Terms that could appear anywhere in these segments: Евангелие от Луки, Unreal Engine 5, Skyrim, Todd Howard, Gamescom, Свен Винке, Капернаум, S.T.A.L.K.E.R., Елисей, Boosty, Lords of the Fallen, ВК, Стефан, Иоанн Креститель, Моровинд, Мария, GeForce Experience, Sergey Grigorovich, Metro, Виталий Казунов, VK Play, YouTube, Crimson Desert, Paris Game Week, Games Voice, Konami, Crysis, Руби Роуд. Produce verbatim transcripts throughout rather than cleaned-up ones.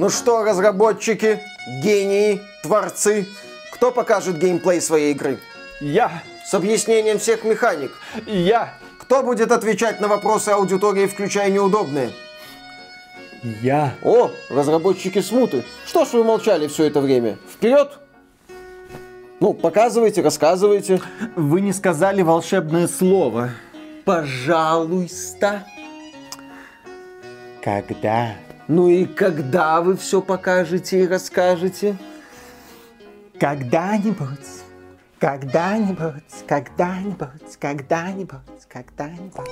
Ну что, разработчики, гении, творцы, кто покажет геймплей своей игры? Я. С объяснением всех механик? Я. Кто будет отвечать на вопросы аудитории, включая неудобные? Я. О, разработчики Смуты. Что ж вы молчали все это время? Вперед! Ну, показывайте, рассказывайте. Вы не сказали волшебное слово. Пожалуйста. Когда? Ну и когда вы все покажете и расскажете? Когда-нибудь. Когда-нибудь. Когда-нибудь. Когда-нибудь. Когда-нибудь.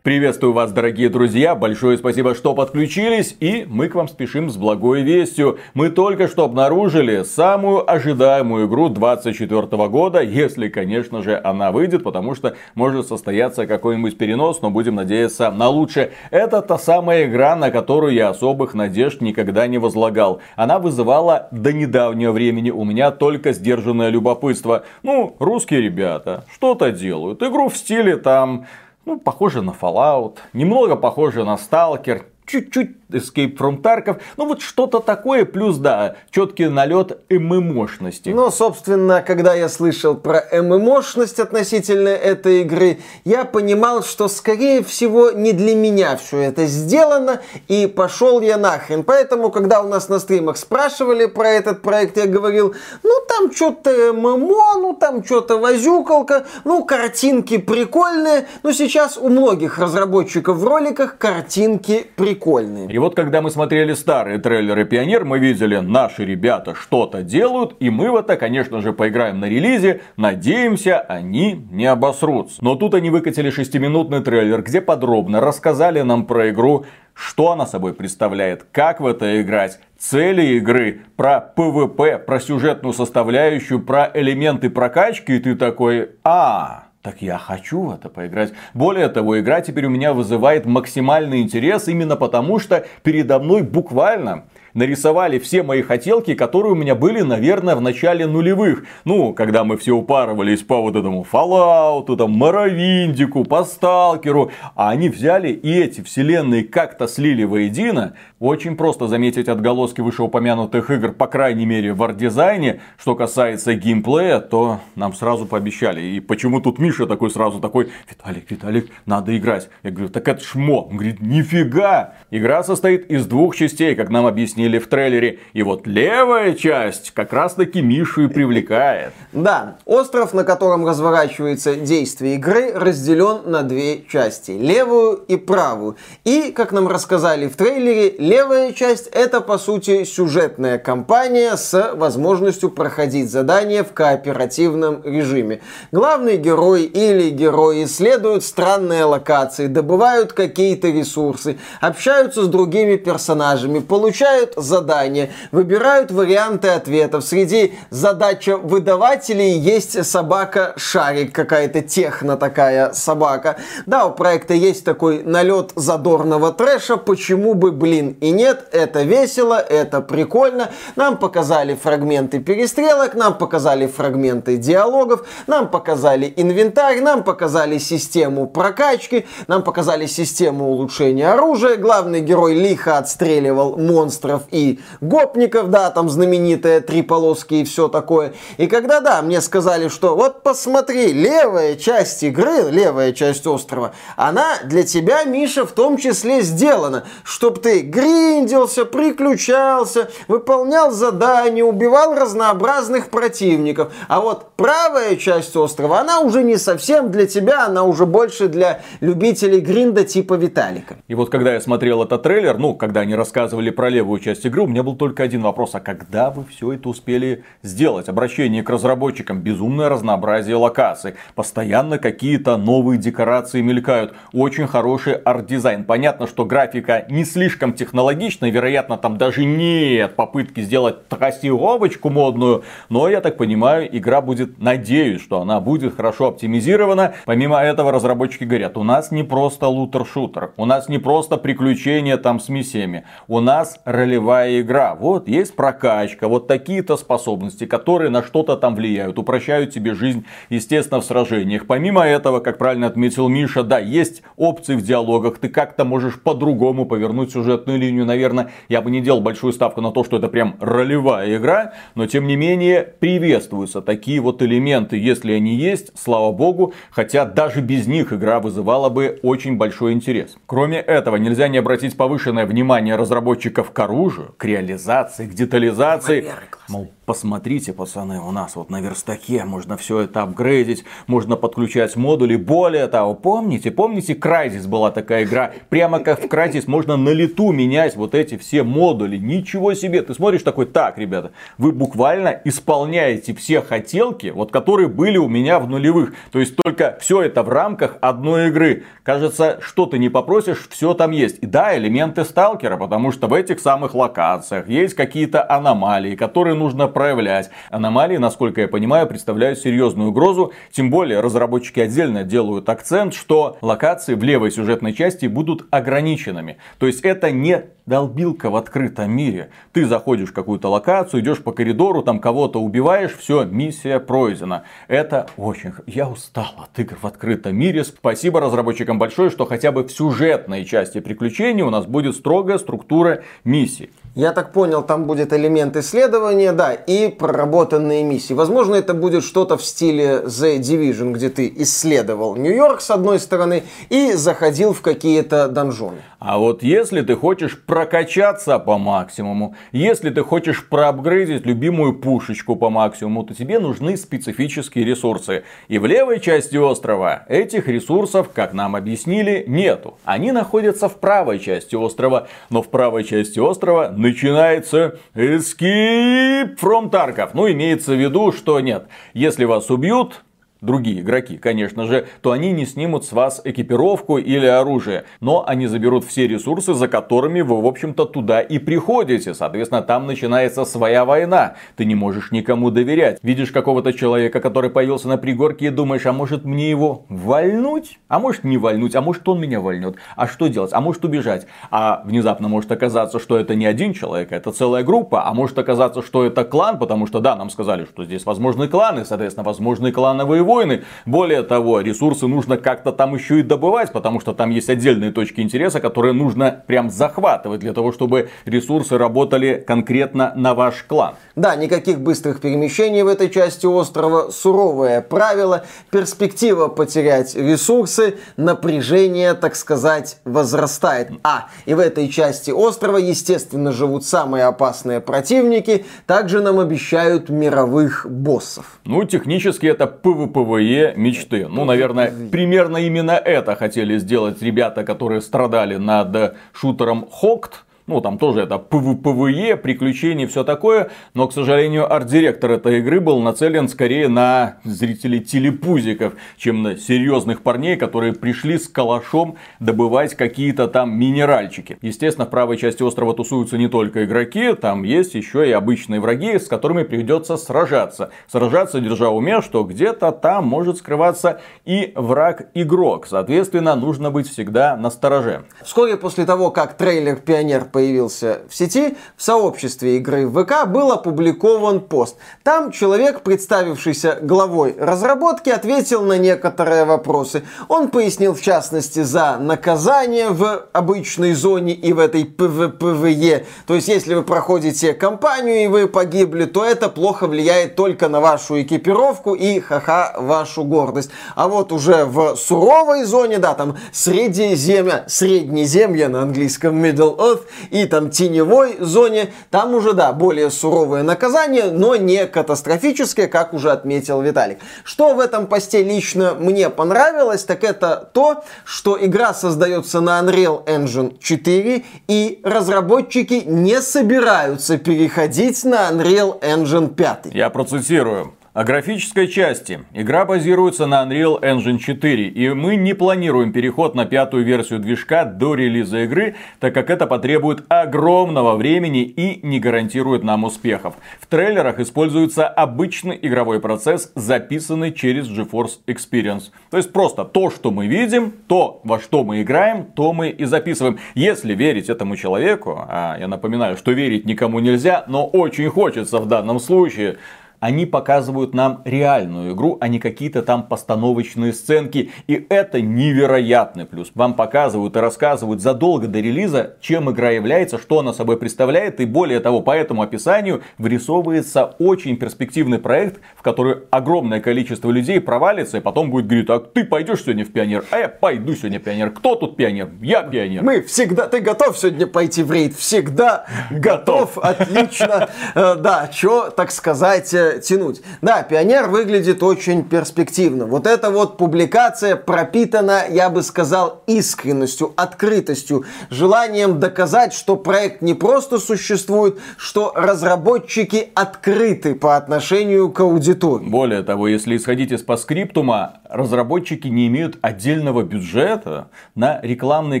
Приветствую вас, дорогие друзья, большое спасибо, что подключились, и мы к вам спешим с благой вестью. Мы только что обнаружили самую ожидаемую игру двадцать четвёртого года, если, конечно же, она выйдет, потому что может состояться какой-нибудь перенос, но будем надеяться на лучшее. Это та самая игра, на которую я особых надежд никогда не возлагал. Она вызывала до недавнего времени у меня только сдержанное любопытство. Ну, русские ребята что-то делают, игру в стиле там... Ну, похоже на Fallout, немного похоже на сталкер, чуть-чуть Escape from Tarkov. Ну, вот что-то такое, плюс, да, четкий налет ММОшности. Но, собственно, когда я слышал про ММОшность относительно этой игры, я понимал, что, скорее всего, не для меня все это сделано, и пошел я нахрен. Поэтому, когда у нас на стримах спрашивали про этот проект, я говорил, ну, там что-то ММО, ну, там что-то возюкалка, ну, картинки прикольные. Но сейчас у многих разработчиков в роликах картинки прикольные. И вот когда мы смотрели старые трейлеры Pioneer, мы видели, наши ребята что-то делают, и мы в это, конечно же, поиграем на релизе, надеемся, они не обосрутся. Но тут они выкатили шестиминутный трейлер, где подробно рассказали нам про игру, что она собой представляет, как в это играть, цели игры, про ПВП, про сюжетную составляющую, про элементы прокачки, и ты такой, а... Так я хочу в это поиграть. Более того, игра теперь у меня вызывает максимальный интерес, именно потому что передо мной буквально нарисовали все мои хотелки, которые у меня были, наверное, в начале нулевых. Ну, когда мы все упарывались по вот этому Fallout, там, Моровиндику, по Сталкеру. А они взяли и эти вселенные как-то слили воедино. Очень просто заметить отголоски вышеупомянутых игр, по крайней мере, в арт-дизайне. Что касается геймплея, то нам сразу пообещали. И почему тут Миша такой сразу такой, Виталик, Виталик, надо играть. Я говорю, так это шмо. Он говорит, нифига. Игра состоит из двух частей, как нам объяснили в трейлере. И вот левая часть как раз таки Мишу и привлекает. Да, остров, на котором разворачивается действие игры, разделен на две части. Левую и правую. И, как нам рассказали в трейлере, левая часть это, по сути, сюжетная кампания с возможностью проходить задания в кооперативном режиме. Главный герой или герои исследуют странные локации, добывают какие-то ресурсы, общаются с другими персонажами, получают задания, выбирают варианты ответов. Среди задач выдавателей есть собака-шарик, какая-то техно такая собака. Да, у проекта есть такой налет задорного трэша, почему бы, блин, и нет. Это весело, это прикольно. Нам показали фрагменты перестрелок, нам показали фрагменты диалогов, нам показали инвентарь, нам показали систему прокачки, нам показали систему улучшения оружия. Главный герой лихо отстреливал монстров и гопников, да, там знаменитые три полоски и все такое. И когда, да, мне сказали, что вот посмотри, левая часть игры, левая часть острова, она для тебя, Миша, в том числе сделана, чтоб ты гриндился, приключался, выполнял задания, убивал разнообразных противников. А вот правая часть острова, она уже не совсем для тебя, она уже больше для любителей гринда типа Виталика. И вот когда я смотрел этот трейлер, ну, когда они рассказывали про левую часть игры, у меня был только один вопрос, а когда вы все это успели сделать? Обращение к разработчикам, безумное разнообразие локаций, постоянно какие-то новые декорации мелькают, очень хороший арт-дизайн. Понятно, что графика не слишком технологичная, вероятно, там даже нет попытки сделать трассировочку модную, но, я так понимаю, игра будет, надеюсь, что она будет хорошо оптимизирована. Помимо этого, разработчики говорят, у нас не просто лутер-шутер, у нас не просто приключения там с миссиями, у нас ролевая ролевая игра. Вот есть прокачка, вот такие-то способности, которые на что-то там влияют, упрощают тебе жизнь, естественно, в сражениях. Помимо этого, как правильно отметил Миша, да, есть опции в диалогах, ты как-то можешь по-другому повернуть сюжетную линию. Наверное, я бы не делал большую ставку на то, что это прям ролевая игра, но тем не менее приветствуются такие вот элементы, если они есть, слава богу, хотя даже без них игра вызывала бы очень большой интерес. Кроме этого, нельзя не обратить повышенное внимание разработчиков к оружию, к реализации, к детализации. Мол, посмотрите, пацаны, у нас вот на верстаке можно все это апгрейдить, можно подключать модули. Более того, помните, помните, Crysis была такая игра, прямо как в Crysis можно на лету менять вот эти все модули. Ничего себе, ты смотришь такой, так, ребята, вы буквально исполняете все хотелки, вот которые были у меня в нулевых. То есть только все это в рамках одной игры. Кажется, что ты не попросишь, все там есть. И да, элементы сталкера, потому что в этих самых локациях есть какие-то аномалии, которые нужно проявлять. Аномалии, насколько я понимаю, представляют серьезную угрозу. Тем более, разработчики отдельно делают акцент, что локации в левой сюжетной части будут ограниченными. То есть это не долбилка в открытом мире. Ты заходишь в какую-то локацию, идешь по коридору, там кого-то убиваешь, все, миссия пройдена. Это очень... Я устал от игр в открытом мире. Спасибо разработчикам большое, что хотя бы в сюжетной части приключений у нас будет строгая структура миссий. Я так понял, там будет элемент исследования, да, и проработанные миссии. Возможно, это будет что-то в стиле The Division, где ты исследовал Нью-Йорк с одной стороны и заходил в какие-то донжоны. А вот если ты хочешь прокачаться по максимуму, если ты хочешь проапгрейдить любимую пушечку по максимуму, то тебе нужны специфические ресурсы. И в левой части острова этих ресурсов, как нам объяснили, нету. Они находятся в правой части острова, но в правой части острова начинается Escape from Tarkov. Ну, имеется в виду, что нет. Если вас убьют... Другие игроки, конечно же, то они не снимут с вас экипировку или оружие. Но они заберут все ресурсы, за которыми вы, в общем-то, туда и приходите. Соответственно, там начинается своя война. Ты не можешь никому доверять. Видишь какого-то человека, который появился на пригорке, и думаешь, а может мне его вальнуть? А может не вальнуть? А может он меня вальнет? А что делать? А может убежать? А внезапно может оказаться, что это не один человек, это целая группа. А может оказаться, что это клан, потому что, да, нам сказали, что здесь возможны кланы, соответственно, возможны клановые войны. Войны. Более того, ресурсы нужно как-то там еще и добывать, потому что там есть отдельные точки интереса, которые нужно прям захватывать для того, чтобы ресурсы работали конкретно на ваш клан. Да, никаких быстрых перемещений в этой части острова, суровое правило, перспектива потерять ресурсы, напряжение, так сказать, возрастает. А, и в этой части острова, естественно, живут самые опасные противники, также нам обещают мировых боссов. Ну, технически это ПВП. ПВЕ мечты. Ну, наверное, примерно именно это хотели сделать ребята, которые страдали над шутером Хокт. Ну, там тоже это ПВЕ, приключения, все такое. Но, к сожалению, арт-директор этой игры был нацелен скорее на зрителей телепузиков, чем на серьезных парней, которые пришли с калашом добывать какие-то там минеральчики. Естественно, в правой части острова тусуются не только игроки, там есть еще и обычные враги, с которыми придется сражаться. Сражаться, держа в уме, что где-то там может скрываться и враг-игрок. Соответственно, нужно быть всегда настороже. Вскоре после того, как трейлер «Пионер» появился в сети, в сообществе игры в ВК был опубликован пост. Там человек, представившийся главой разработки, ответил на некоторые вопросы. Он пояснил, в частности, за наказание в обычной зоне и в этой ПВПВЕ. То есть, если вы проходите кампанию и вы погибли, то это плохо влияет только на вашу экипировку и, ха-ха, вашу гордость. А вот уже в суровой зоне, да, там Средиземье, Среднеземье на английском Middle Earth, и там теневой зоне, там уже, да, более суровое наказание, но не катастрофическое, как уже отметил Виталик. Что в этом посте лично мне понравилось, так это то, что игра создается на Unreal Engine четыре, и разработчики не собираются переходить на Unreal Engine пять. Я процитирую. О графической части. Игра базируется на Unreal Engine четыре, и мы не планируем переход на пятую версию движка до релиза игры, так как это потребует огромного времени и не гарантирует нам успехов. В трейлерах используется обычный игровой процесс, записанный через GeForce Experience. То есть просто то, что мы видим, то, во что мы играем, то мы и записываем. Если верить этому человеку, а я напоминаю, что верить никому нельзя, но очень хочется в данном случае, они показывают нам реальную игру, а не какие-то там постановочные сценки. И это невероятный плюс. Вам показывают и рассказывают задолго до релиза, чем игра является, что она собой представляет. И более того, по этому описанию вырисовывается очень перспективный проект, в который огромное количество людей провалится и потом будет говорить: а ты пойдешь сегодня в Пионер? А я пойду сегодня в Пионер. Кто тут Пионер? Я Пионер. Мы всегда... Ты готов сегодня пойти в рейд? Всегда готов. Отлично. Да, что, так сказать... тянуть. Да, Пионер выглядит очень перспективно. Вот эта вот публикация пропитана, я бы сказал, искренностью, открытостью, желанием доказать, что проект не просто существует, что разработчики открыты по отношению к аудитории. Более того, если исходить из постскриптума, разработчики не имеют отдельного бюджета на рекламные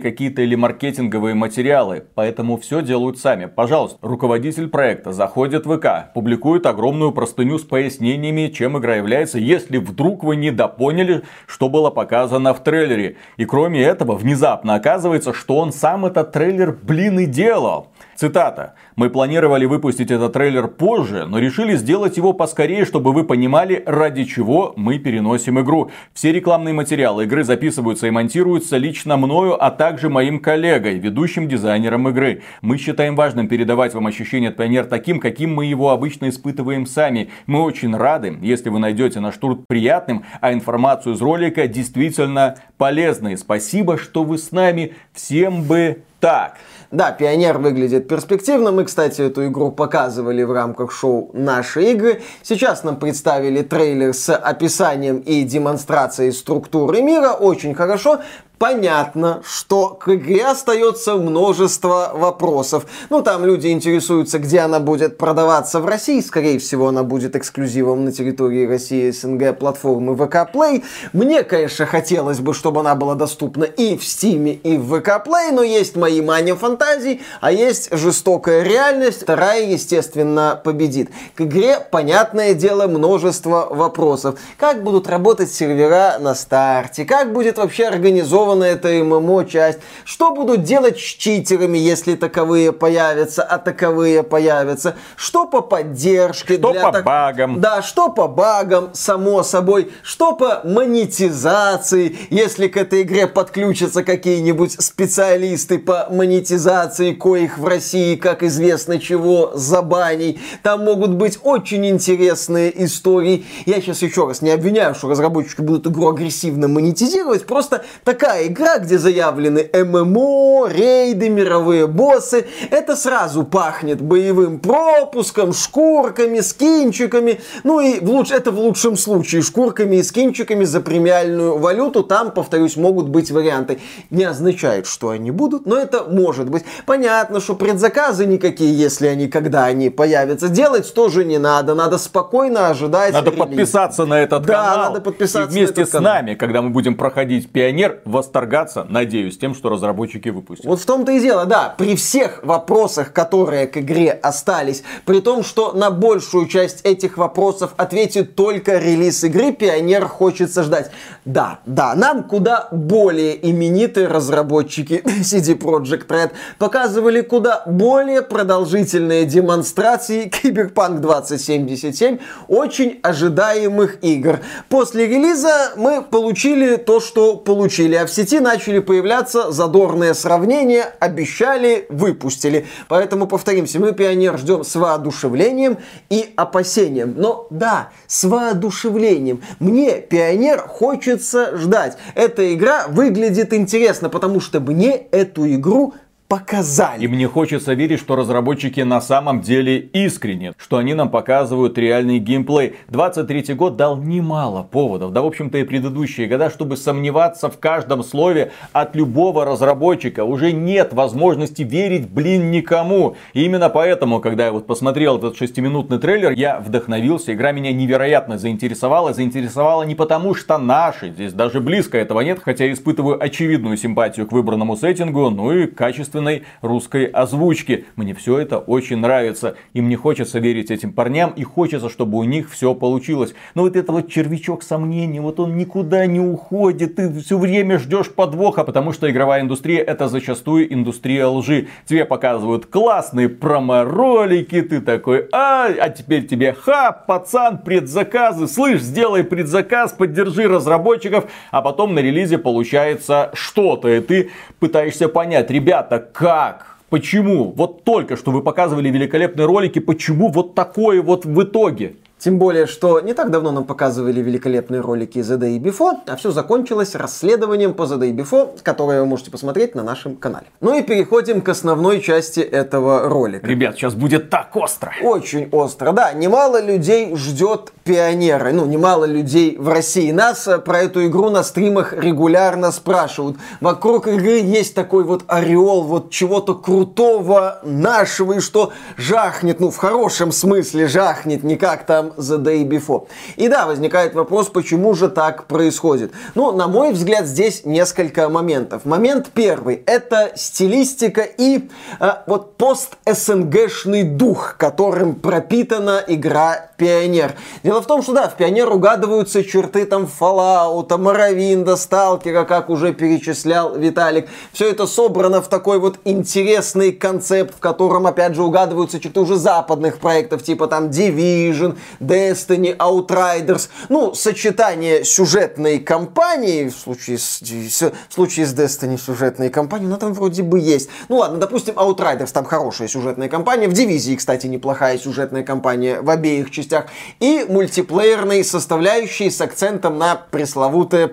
какие-то или маркетинговые материалы, поэтому все делают сами. Пожалуйста, руководитель проекта заходит в ВК, публикует огромную простоту с пояснениями, чем игра является, если вдруг вы недопоняли, что было показано в трейлере. И кроме этого, внезапно оказывается, что он сам этот трейлер, блин, и делал. Цитата. «Мы планировали выпустить этот трейлер позже, но решили сделать его поскорее, чтобы вы понимали, ради чего мы переносим игру. Все рекламные материалы игры записываются и монтируются лично мною, а также моим коллегой, ведущим дизайнером игры. Мы считаем важным передавать вам ощущение от Pioneer таким, каким мы его обычно испытываем сами. Мы очень рады, если вы найдете наш тур приятным, а информацию из ролика действительно полезной. Спасибо, что вы с нами. Всем бы так». Да, Пионер выглядит перспективно. Мы, кстати, эту игру показывали в рамках шоу «Наши игры». Сейчас нам представили трейлер с описанием и демонстрацией структуры мира. Очень хорошо. Понятно, что к игре остается множество вопросов. Ну, там люди интересуются, где она будет продаваться в России. Скорее всего, она будет эксклюзивом на территории России, СНГ, платформы вэ ка Play. Мне, конечно, хотелось бы, чтобы она была доступна и в Steam, и в вэ ка Play, но есть мои мания фантазий, а есть жестокая реальность. Вторая, естественно, победит. К игре, понятное дело, множество вопросов. Как будут работать сервера на старте? Как будет вообще организовано это эм эм о часть, что будут делать с читерами, если таковые появятся, а таковые появятся, что по поддержке, что для по так... багам, да, что по багам, само собой, что по монетизации, если к этой игре подключатся какие-нибудь специалисты по монетизации, коих в России, как известно, чего забаней, там могут быть очень интересные истории. Я сейчас еще раз не обвиняю, что разработчики будут игру агрессивно монетизировать, просто такая игра, где заявлены эм эм о, рейды, мировые боссы, это сразу пахнет боевым пропуском, шкурками, скинчиками, ну и в луч... это в лучшем случае, шкурками и скинчиками за премиальную валюту, там, повторюсь, могут быть варианты. Не означает, что они будут, но это может быть. Понятно, что предзаказы никакие, если они, когда они появятся, делать тоже не надо, надо спокойно ожидать. Надо релиз. Подписаться на этот да, канал, надо подписаться и вместе на этот с нами, канал. Когда мы будем проходить Пионер, восторгаться, надеюсь, тем, что разработчики выпустят. Вот в том-то и дело, да, при всех вопросах, которые к игре остались, при том, что на большую часть этих вопросов ответит только релиз игры, Пионер хочется ждать. Да, да, нам куда более именитые разработчики си ди Projekt Red показывали куда более продолжительные демонстрации Cyberpunk двадцать семьдесят семь, очень ожидаемых игр. После релиза мы получили то, что получили. А в сети начали появляться задорные сравнения, обещали, выпустили. Поэтому, повторимся, мы Пионер ждем с воодушевлением и опасением. Но да, с воодушевлением. Мне Пионер хочется ждать. Эта игра выглядит интересно, потому что мне эту игру показали. И мне хочется верить, что разработчики на самом деле искренне, что они нам показывают реальный геймплей. двадцать третий год дал немало поводов, да в общем-то и предыдущие года, чтобы сомневаться в каждом слове от любого разработчика. Уже нет возможности верить, блин, никому. И именно поэтому, когда я вот посмотрел этот шестиминутный трейлер, я вдохновился. Игра меня невероятно заинтересовала. Заинтересовала не потому, что наши, здесь даже близко этого нет, хотя я испытываю очевидную симпатию к выбранному сеттингу, ну и качественной русской озвучке. Мне все это очень нравится. И мне хочется верить этим парням, и хочется, чтобы у них все получилось. Но вот этот вот червячок сомнений, вот он никуда не уходит. Ты все время ждешь подвоха, потому что игровая индустрия — это зачастую индустрия лжи. Тебе показывают классные промо-ролики, ты такой, а, а теперь тебе, ха, пацан, предзаказы, слышь, сделай предзаказ, поддержи разработчиков, а потом на релизе получается что-то, и ты пытаешься понять, ребята, как? Почему? Вот только что вы показывали великолепные ролики, почему вот такое вот в итоге? Тем более, что не так давно нам показывали великолепные ролики The Day Before, а все закончилось расследованием по The Day Before, которое вы можете посмотреть на нашем канале. Ну и переходим к основной части этого ролика. Ребят, сейчас будет так остро. Очень остро, да. Немало людей ждет Пионеры. Ну, немало людей в России. Нас про эту игру на стримах регулярно спрашивают. Вокруг игры есть такой вот ореол вот чего-то крутого, нашего, и что жахнет, ну, в хорошем смысле жахнет, не как там The Day Before. И да, возникает вопрос, почему же так происходит. Ну, на мой взгляд, здесь несколько моментов. Момент первый. Это стилистика и э, вот пост-СНГшный дух, которым пропитана игра Пионер. Дело в том, что да, в Пионер угадываются черты там Fallout, Моровинда, Сталкера, как уже перечислял Виталик. Все это собрано в такой вот интересный концепт, в котором, опять же, угадываются черты уже западных проектов, типа там Division, Destiny, Outriders. Ну, сочетание сюжетной кампании, в случае с, в случае с Destiny сюжетной кампании, ну там вроде бы есть. Ну ладно, допустим, Outriders, там хорошая сюжетная кампания. В Дивизии, кстати, неплохая сюжетная кампания в обеих частях. И мультиплеерные составляющие с акцентом на пресловутое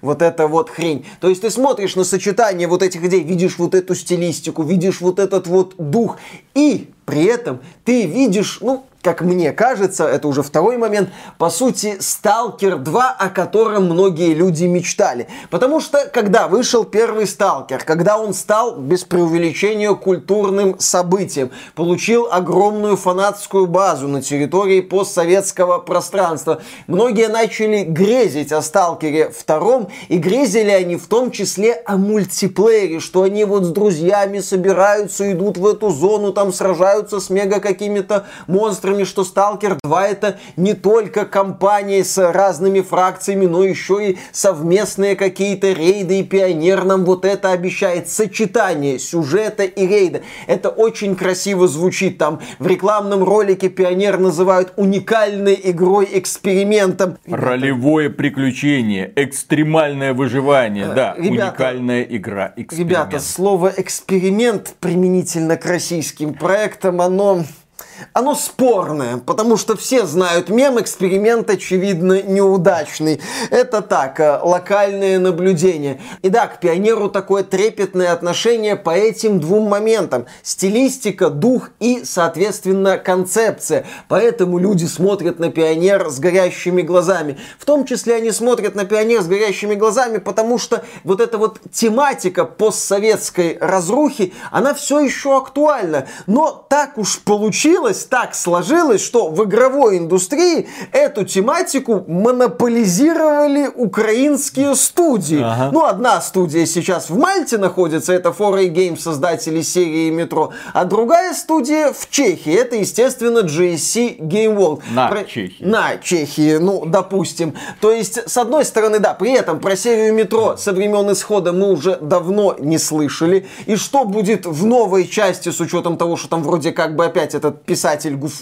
вот это вот хрень. То есть ты смотришь на сочетание вот этих идей, видишь вот эту стилистику, видишь вот этот вот дух, и при этом ты видишь, ну, как мне кажется, это уже второй момент, по сути, Сталкер два, о котором многие люди мечтали. Потому что, когда вышел первый Сталкер, когда он стал, без преувеличения, культурным событием, получил огромную фанатскую базу на территории постсоветского пространства, многие начали грезить о Сталкере два, и грезили они в том числе о мультиплеере, что они вот с друзьями собираются, идут в эту зону, там сражаются с мега какими-то монстрами, что Сталкер два это не только компании с разными фракциями, но еще и совместные какие-то рейды, и Пионер нам вот это обещает. Сочетание сюжета и рейда. Это очень красиво звучит. Там в рекламном ролике Пионер называют уникальной игрой-экспериментом. Ролевое приключение, экстремальное выживание, да, ребята, уникальная игра-эксперимент. Ребята, слово «эксперимент» применительно к российским проектам, оно... Оно спорное, потому что все знают мем, эксперимент, очевидно, неудачный. Это так, локальное наблюдение. И да, к Пионеру такое трепетное отношение по этим двум моментам. Стилистика, дух и, соответственно, концепция. Поэтому люди смотрят на Пионер с горящими глазами. В том числе они смотрят на Пионер с горящими глазами, потому что вот эта вот тематика постсоветской разрухи, она все еще актуальна. Но так уж получилось, так сложилось, что в игровой индустрии эту тематику монополизировали украинские студии. Ага. Ну, одна студия сейчас в Мальте находится, это фор эй геймс, создатели серии Metro, а другая студия в Чехии, это, естественно, джи эс си Game World. На про... Чехии. На Чехии, ну, допустим. То есть, с одной стороны, да, при этом про серию Metro со времен исхода мы уже давно не слышали. И что будет в новой части, с учетом того, что там вроде как бы опять этот писатель Гуф...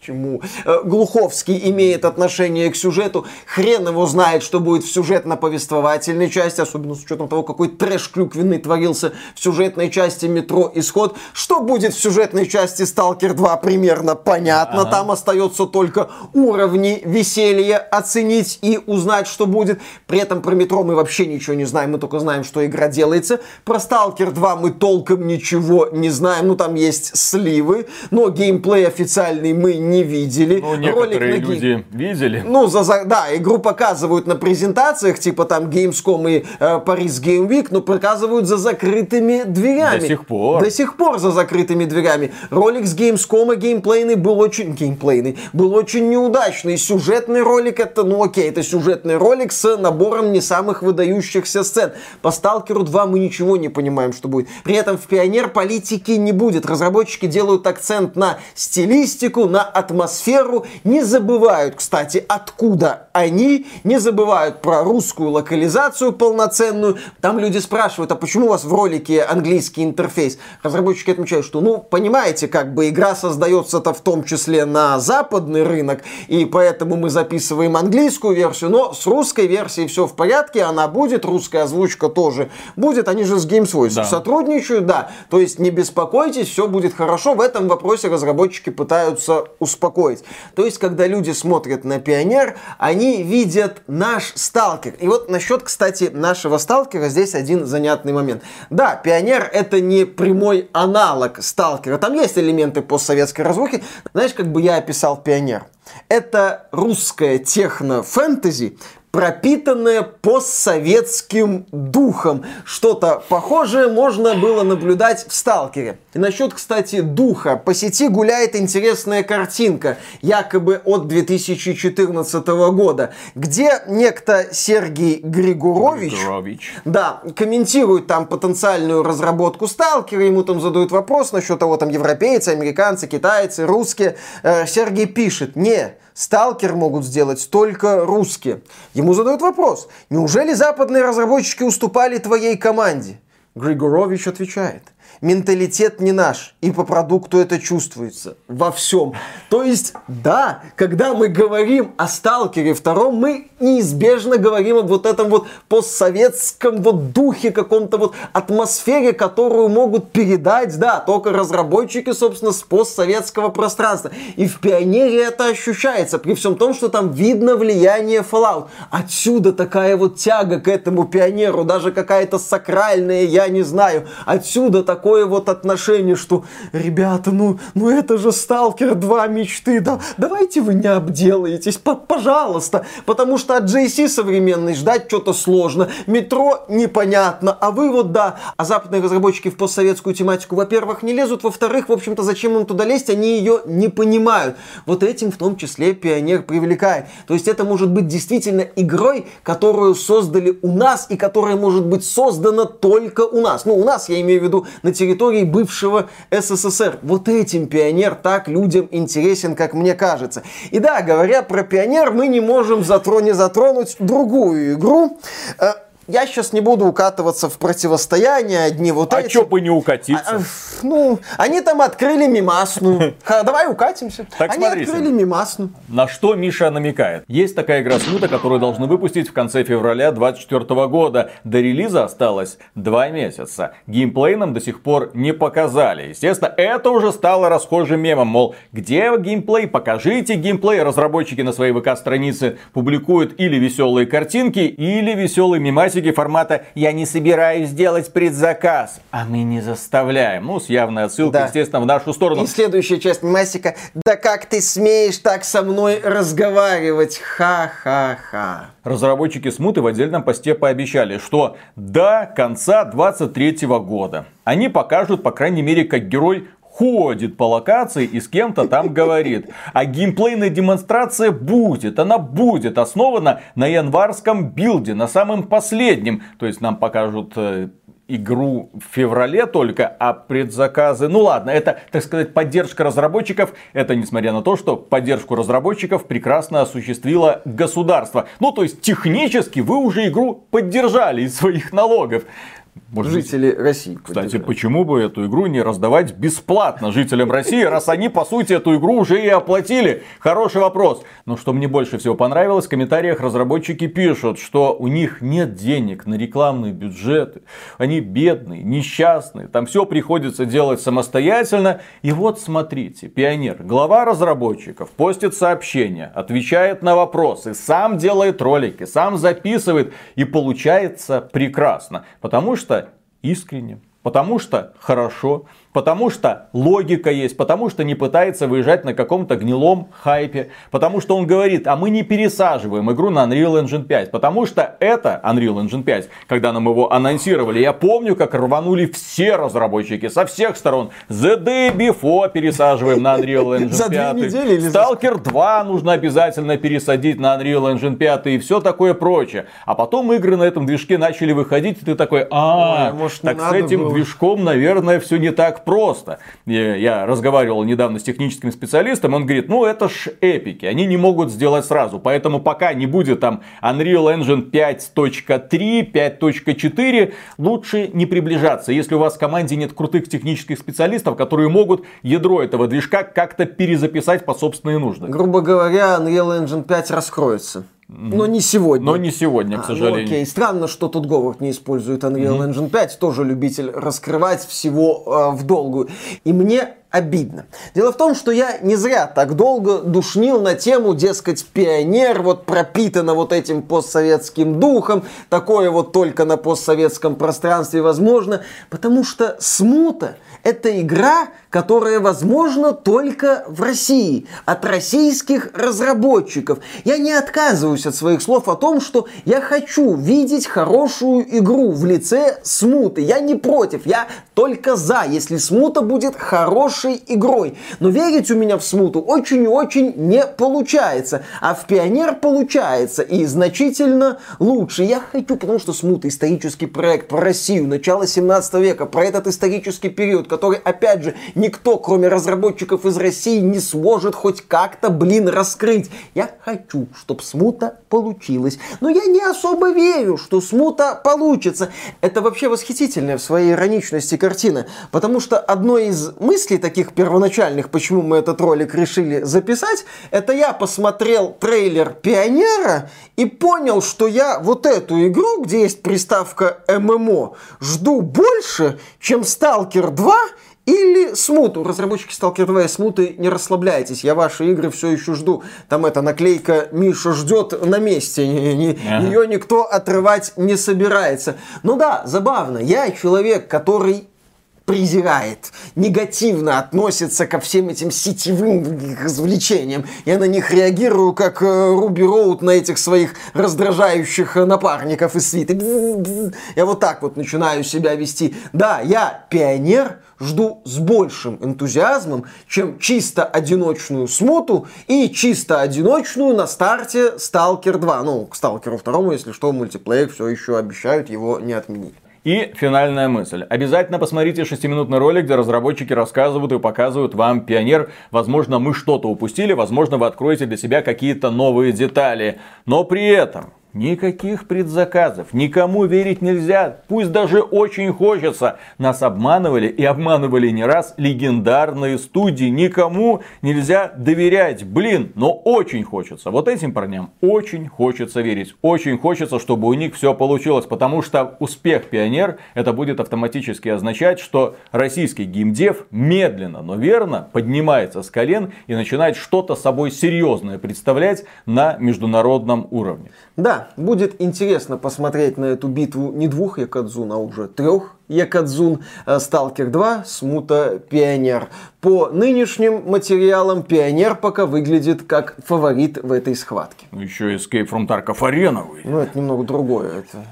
чему Глуховский имеет отношение к сюжету. Хрен его знает, что будет в сюжетно-повествовательной части, особенно с учетом того, какой трэш-клюквенный творился в сюжетной части Метро Исход. Что будет в сюжетной части сталкер два, примерно понятно. Ага. Там остается только уровни веселья оценить и узнать, что будет. При этом про Метро мы вообще ничего не знаем, мы только знаем, что игра делается. Про сталкер два мы толком ничего не знаем, ну там есть сливы, но геймплей официальный мы не видели. Ну, некоторые Ролик на... люди видели. Ну, за, за... да, игру показывают на презентациях, типа там Gamescom и э, Paris Game Week, но показывают за закрытыми дверями. До сих пор. До сих пор за закрытыми дверями. Ролик с Gamescom и геймплейный был очень... Геймплейный был очень неудачный. Сюжетный ролик это, ну окей, это сюжетный ролик с набором не самых выдающихся сцен. По сталкеру два мы ничего не понимаем, что будет. При этом в Pioneer политики не будет. Разработчики делают акцент на стилистику, на атмосферу. Не забывают, кстати, откуда они. Не забывают про русскую локализацию полноценную. Там люди спрашивают, а почему у вас в ролике английский интерфейс? Разработчики отмечают, что, ну, понимаете, как бы игра создается-то в том числе на западный рынок, и поэтому мы записываем английскую версию, но с русской версией все в порядке, она будет, русская озвучка тоже будет, они же с Games Voice да. сотрудничают, да, то есть не беспокойтесь, все будет хорошо, в этом вопросе разработчики пытаются успокоить. То есть, когда люди смотрят на Pioneer, они видят наш сталкер. И вот насчет, кстати, нашего сталкера здесь один занятный момент. Да, Pioneer это не прямой аналог сталкера, там есть элементы постсоветской развухи, знаешь, как бы я описал Pioneer. Это русская техно-фэнтези, пропитанное постсоветским духом. Что-то похожее можно было наблюдать в «Сталкере». И насчет, кстати, духа. По сети гуляет интересная картинка, якобы от две тысячи четырнадцатого года, где некто Сергей Григорович, Григорович. Да, комментирует там потенциальную разработку «Сталкера», ему там задают вопрос насчет того, там европейцы, американцы, китайцы, русские. Сергей пишет: «Не, «Сталкер» могут сделать только русские». Ему задают вопрос: «Неужели западные разработчики уступали твоей команде?» Григорович отвечает: «Менталитет не наш, и по продукту это чувствуется. Во всем». То есть, да, когда мы говорим о «Сталкере» втором, мы неизбежно говорим об вот этом вот постсоветском вот духе, каком-то вот атмосфере, которую могут передать, да, только разработчики, собственно, с постсоветского пространства. И в «Пионере» это ощущается, при всем том, что там видно влияние Fallout. Отсюда такая вот тяга к этому «Пионеру», даже какая-то сакральная, я не знаю. Отсюда такая такое вот отношение, что, ребята, ну, ну это же сталкер два мечты, да, давайте вы не обделаетесь, под, пожалуйста, потому что от джи эс си современной ждать что-то сложно, Метро непонятно, а вы вот, да, а западные разработчики в постсоветскую тематику, во-первых, не лезут, во-вторых, в общем-то, зачем им туда лезть, они ее не понимают. Вот этим в том числе Pioneer привлекает. То есть это может быть действительно игрой, которую создали у нас и которая может быть создана только у нас. Ну, у нас, я имею в виду, на территории бывшего эс эс эс эр. Вот этим Pioneer так людям интересен, как мне кажется. И да, говоря про Pioneer, мы не можем затрон- не затронуть другую игру. Я сейчас не буду укатываться в противостояние, одни вот а эти. А чё бы не укатиться? А, ну, они там открыли мимасную. Давай укатимся. Так, они смотрите, открыли мимасную. На что Миша намекает? Есть такая игра Smuta, которую должны выпустить в конце февраля двадцать двадцать четвёртого года. До релиза осталось два месяца. Геймплей нам до сих пор не показали. Естественно, это уже стало расхожим мемом. Мол, где геймплей? Покажите геймплей. Разработчики на своей вэ ка-странице публикуют или веселые картинки, или веселые мимасики формата «Я не собираюсь делать предзаказ», а мы не заставляем. Ну, с явной отсылкой, да, естественно, в нашу сторону. И следующая часть мемасика: «Да как ты смеешь так со мной разговаривать? Ха-ха-ха». Разработчики Smuta в отдельном посте пообещали, что до конца двадцать третьего года они покажут, по крайней мере, как герой ходит по локации и с кем-то там говорит. А геймплейная демонстрация будет, она будет основана на январском билде, на самом последнем. То есть нам покажут игру в феврале только, а предзаказы... Ну ладно, это, так сказать, поддержка разработчиков. Это несмотря на то, что поддержку разработчиков прекрасно осуществило государство. Ну то есть технически вы уже игру поддержали из своих налогов. Может, жители России. Кстати, поддержать. Почему бы эту игру не раздавать бесплатно жителям России, раз они, по сути, эту игру уже и оплатили? Хороший вопрос. Но что мне больше всего понравилось, в комментариях разработчики пишут, что у них нет денег на рекламные бюджеты. Они бедные, несчастные, там все приходится делать самостоятельно. И вот смотрите, Пионер, глава разработчиков, постит сообщение, отвечает на вопросы, сам делает ролики, сам записывает. И получается прекрасно. Потому что искренне, потому что хорошо, потому что логика есть, потому что не пытается выезжать на каком-то гнилом хайпе, потому что он говорит, а мы не пересаживаем игру на Unreal Engine пять, потому что это Unreal Engine пять, когда нам его анонсировали, я помню, как рванули все разработчики со всех сторон. The Day Before пересаживаем на Unreal Engine пять, сталкер два нужно обязательно пересадить на Unreal Engine пять и все такое прочее. А потом игры на этом движке начали выходить, и ты такой, а, так с этим движком, наверное, все не так просто. Я разговаривал недавно с техническим специалистом, он говорит, ну это ж эпики, они не могут сделать сразу, поэтому пока не будет там Unreal Engine пять точка три, пять точка четыре, лучше не приближаться, если у вас в команде нет крутых технических специалистов, которые могут ядро этого движка как-то перезаписать под собственные нужды. Грубо говоря, Unreal Engine пять раскроется. Но не сегодня. Но не сегодня, к сожалению. А, ну, окей. Странно, что тут Говард не использует Unreal Engine пять. Тоже любитель раскрывать всего э, в долгую. И мне обидно. Дело в том, что я не зря так долго душнил на тему, дескать, Пионер, вот пропитано вот этим постсоветским духом, такое вот только на постсоветском пространстве возможно, потому что Смута — это игра, которая возможна только в России, от российских разработчиков. Я не отказываюсь от своих слов о том, что я хочу видеть хорошую игру в лице Смуты. Я не против, я только за, если Смута будет хорошей игрой. Но верить у меня в Смуту очень и очень не получается. А в Пионер получается. И значительно лучше. Я хочу, потому что Смута — исторический проект про Россию, начало семнадцатого века, про этот исторический период, который, опять же, никто, кроме разработчиков из России, не сможет хоть как-то, блин, раскрыть. Я хочу, чтобы Смута получилась. Но я не особо верю, что Смута получится. Это вообще восхитительная в своей ироничности картина. Потому что одной из мыслей таких первоначальных, почему мы этот ролик решили записать, это я посмотрел трейлер Пионера и понял, что я вот эту игру, где есть приставка ММО, жду больше, чем сталкер два или Смуту. Разработчики сталкер два и Смуты, не расслабляйтесь, я ваши игры все еще жду. Там эта наклейка «Миша ждет» на месте, ага. Ее никто отрывать не собирается. Ну да, забавно, я человек, который презирает, негативно относится ко всем этим сетевым развлечениям. Я на них реагирую, как Руби Роуд на этих своих раздражающих напарников из свиты. Я вот так вот начинаю себя вести. Да, я Пионер жду с большим энтузиазмом, чем чисто одиночную Смуту и чисто одиночную на старте сталкер два. Ну, к сталкеру два, если что, мультиплеер все еще обещают его не отменить. И финальная мысль. Обязательно посмотрите шестиминутный ролик, где разработчики рассказывают и показывают вам Пионер. Возможно, мы что-то упустили, возможно, вы откроете для себя какие-то новые детали. Но при этом никаких предзаказов, никому верить нельзя, пусть даже очень хочется. Нас обманывали и обманывали не раз легендарные студии, никому нельзя доверять. Блин, но очень хочется, вот этим парням очень хочется верить, очень хочется, чтобы у них все получилось, потому что успех Пионер, это будет автоматически означать, что российский геймдев медленно, но верно поднимается с колен и начинает что-то собой серьезное представлять на международном уровне. Да. Будет интересно посмотреть на эту битву не двух якодзун, а уже трех якодзун. Сталкер два, Смута, Пионер. По нынешним материалам Пионер пока выглядит как фаворит в этой схватке. Ну еще Escape from Tarkov Arena. Ну это немного другое. Это...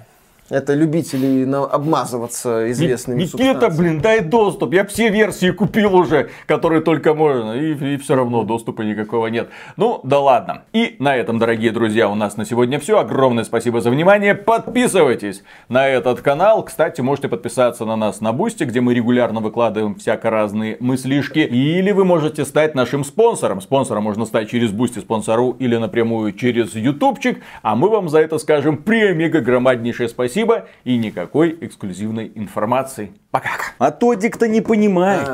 Это любители обмазываться известными Никита, субстанциями. Никита, блин, дай доступ. Я все версии купил уже, которые только можно. И, и все равно доступа никакого нет. Ну, да ладно. И на этом, дорогие друзья, у нас на сегодня все. Огромное спасибо за внимание. Подписывайтесь на этот канал. Кстати, можете подписаться на нас на Boosty, где мы регулярно выкладываем всяко разные мыслишки. Или вы можете стать нашим спонсором. Спонсором можно стать через Boosty, спонсору или напрямую через ютубчик. А мы вам за это скажем премега громаднейшее спасибо. спасибо и никакой эксклюзивной информации. Пока. А Тодик-то не понимает.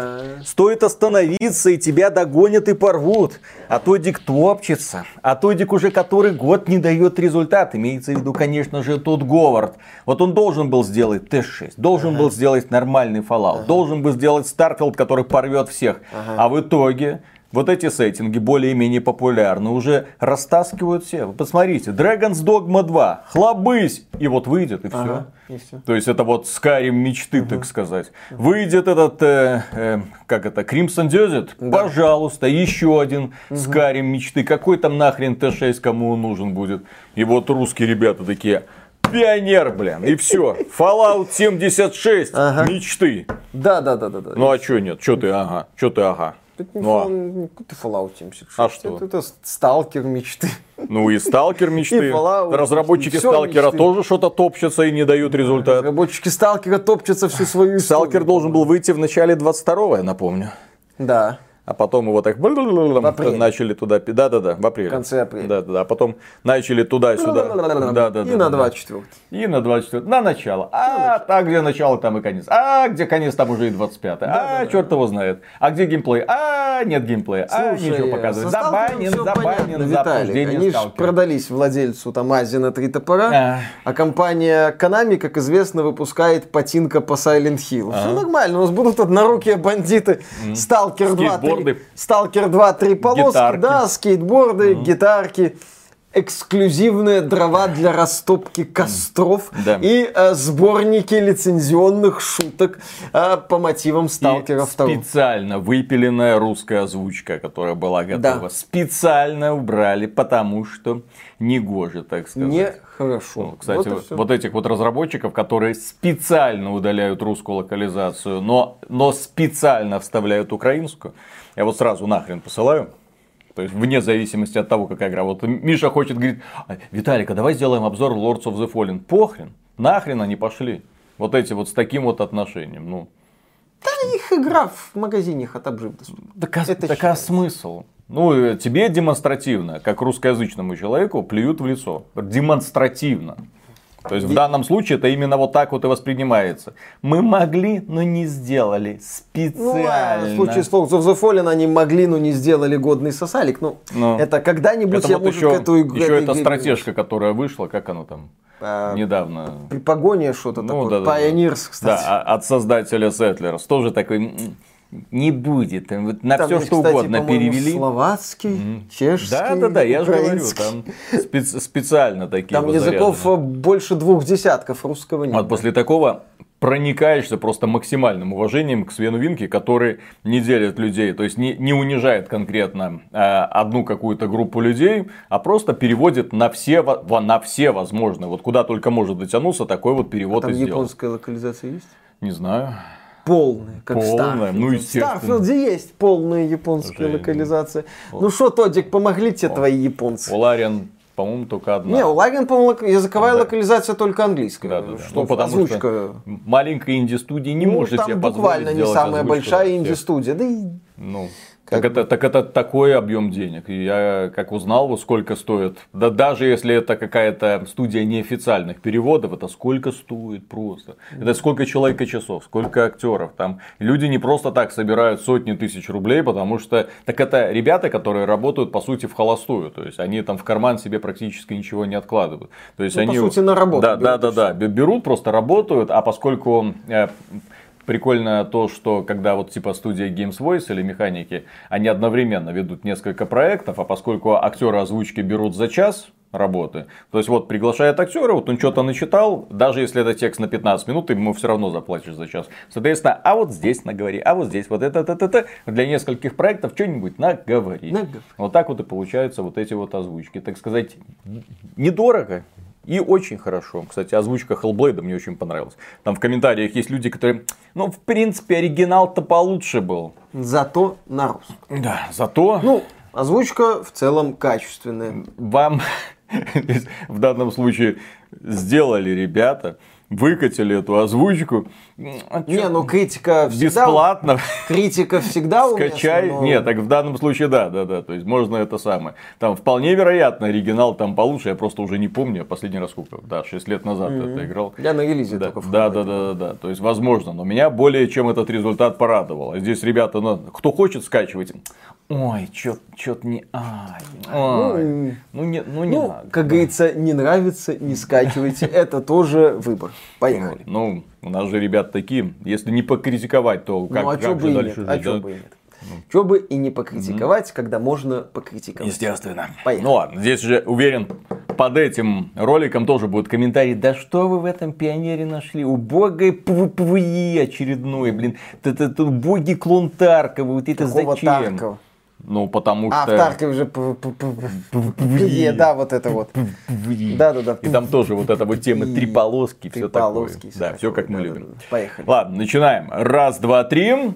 Стоит остановиться, и тебя догонят и порвут. А Тодик топчется. А Тодик уже который год не дает результат. Имеется в виду, конечно же, Тодд Говард. Вот он должен был сделать тэ шесть, должен был сделать нормальный Fallout, должен был сделать Starfield, который порвет всех. А в итоге... Вот эти сеттинги, более-менее популярны, уже растаскивают все. Вы посмотрите, Dragon's Dogma два, хлобысь! И вот выйдет, и все. Ага, и все. То есть, это вот Skyrim мечты, угу. так сказать. Угу. Выйдет этот, э, э, как это, Crimson Desert? Да. Пожалуйста, еще один угу. Skyrim мечты. Какой там нахрен тэ шесть, кому он нужен будет? И вот русские ребята такие... Пионер, блин, и все. Fallout семьдесят шесть, ага. мечты. Да-да-да-да. Ну, а что нет? Что ты ага? Что ты ага? Это не ну, Fallout семьдесят шесть, а что? Это, это сталкер мечты. Ну и сталкер мечты. И Fallout, разработчики сталкера мечты. Тоже что-то топчатся и не дают результат. Разработчики сталкера топчатся всю свою историю. Сталкер должен был выйти в начале двадцать второго, я напомню. Да. А потом его так начали туда... Да-да-да, в апреле. В конце апреля. Да-да-да, а потом начали туда-сюда. Да-да-да. И на двадцать четвёртый. И на двадцать четвёртый. На начало. А, так, где начало, там и конец. А, где конец, там уже и двадцать пятый. А, черт его знает. А где геймплей? А, нет геймплея. А, ничего показывает. Забанен, забанен, запуждение. Они же продались владельцу там Азии на три топора. А компания Konami, как известно, выпускает патинка по Silent Hill. Все нормально, у нас будут однорукие бандиты. Сталкер два. Сталкер два, три полоски, гитарки. Да, скейтборды, mm-hmm. гитарки, эксклюзивные дрова для растопки костров mm-hmm. и э, сборники лицензионных шуток э, по мотивам Сталкера два. Специально выпиленная русская озвучка, которая была готова, да. специально убрали, потому что негоже, так сказать. Не... Хорошо. Ну, кстати, вот, вот этих вот разработчиков, которые специально удаляют русскую локализацию, но, но специально вставляют украинскую, я вот сразу нахрен посылаю. То есть, вне зависимости от того, какая игра. Вот Миша хочет, говорит, Виталик, а давай сделаем обзор Lords of the Fallen. Похрен, нахрен они пошли. Вот эти вот с таким вот отношением. Ну. Да их игра в магазине от обжив доступна. Так а смысл? Ну, тебе демонстративно, как русскоязычному человеку, плюют в лицо. Демонстративно. То есть, в данном случае, это именно вот так вот и воспринимается. Мы могли, но не сделали. Специально. Ну, в случае с Lords of the Fallen они могли, но не сделали годный сосалик. Ну, ну это когда-нибудь это я вот буду еще, к этому играть. Еще эта стратежка, которая вышла, как она там а, недавно. При погоне что-то ну, такое. Да, да, Pioneer, кстати. Да, от создателя Settlers. Тоже такой... Не будет. Вот на там все, что кстати, угодно перевели. Словацкий, mm-hmm. чешский, да, да, да, я же говорю, там специ- специально такие там вот языков заряды. Больше двух десятков, русского нет. Вот после такого проникаешься просто максимальным уважением к Свену Винке, который не делит людей, то есть не, не унижает конкретно э, одну какую-то группу людей, а просто переводит на все, во, на все возможные. Вот куда только может дотянуться, такой вот перевод а и сделал. Там японская локализация есть? Не знаю. Полные, как в Старфилде. Ну, Starfield есть полная японская Жень. Локализация. О. Ну что, Тодик, помогли тебе О. твои японцы? У Лариан, по-моему, только одна. Не, у Лариан, по-моему, языковая да. локализация только английская. Да, да, да. Что, ну, потому озвучка... что маленькая инди-студия не ну, может себе позволить сделать озвучку. Там буквально не самая большая инди-студия. Да и... ну. Как... Так, это, так это такой объем денег. И я как узнал, вот сколько стоит. Да даже если это какая-то студия неофициальных переводов, это сколько стоит просто. Это сколько человека часов, сколько актеров. Там люди не просто так собирают сотни тысяч рублей, потому что так это ребята, которые работают по сути в холостую. То есть они там в карман себе практически ничего не откладывают. То есть ну, они... по сути на работу. Да, берут, да, да, да. Берут, просто работают, а поскольку. Прикольно то, что когда вот типа студия Games Voice или Механики, они одновременно ведут несколько проектов, а поскольку актеры озвучки берут за час работы, то есть вот приглашает актера, вот он что-то начитал, даже если это текст на пятнадцать минут, ты ему все равно заплатишь за час. Соответственно, а вот здесь наговори, а вот здесь вот это, та, та, та, для нескольких проектов что-нибудь наговори. Наговор. Вот так вот и получаются вот эти вот озвучки, так сказать, недорого. И очень хорошо. Кстати, озвучка Hellblade мне очень понравилась. Там в комментариях есть люди, которые... Ну, в принципе, оригинал-то получше был. Зато на русском. Да, зато... Ну, озвучка в целом качественная. Вам в данном случае сделали ребята... выкатили эту озвучку. А не, ну критика всегда... Бесплатно. Критика всегда уместна. Скачай. Но... Нет, так в данном случае да, да, да. То есть можно это самое. Там вполне вероятно оригинал там получше. Я просто уже не помню. Я последний раз сколько? Да, шесть лет назад mm-hmm. это играл. Я на релизе да, только да, да, да, да, да. То есть возможно. Но меня более чем этот результат порадовал. Здесь ребята, ну, кто хочет скачивать... Ой, чё-то не... Ай, ай. Ну, ну, не, ну, не ну, надо. Как говорится, не нравится, не скачивайте. Это тоже выбор. Поехали. Ну, у нас же ребята такие. Если не покритиковать, то как, ну, а как же дальше жить? А чё бы и нет. Ну. Чё бы и не покритиковать, mm-hmm. когда можно покритиковать. Естественно. Поехали. Ну ладно, здесь же, уверен, под этим роликом тоже будут комментарии. Да что вы в этом пионере нашли? Убогое пвпве очередное, блин. Убогий клон Таркова. Вот это какого зачем? Таркова? Ну, потому а, что... А, в Таркове же... Да, вот это вот. Да-да-да. И там тоже вот эта вот тема три полоски, все такое. Да, все как мы любим. Поехали. Ладно, начинаем. Раз, два, три.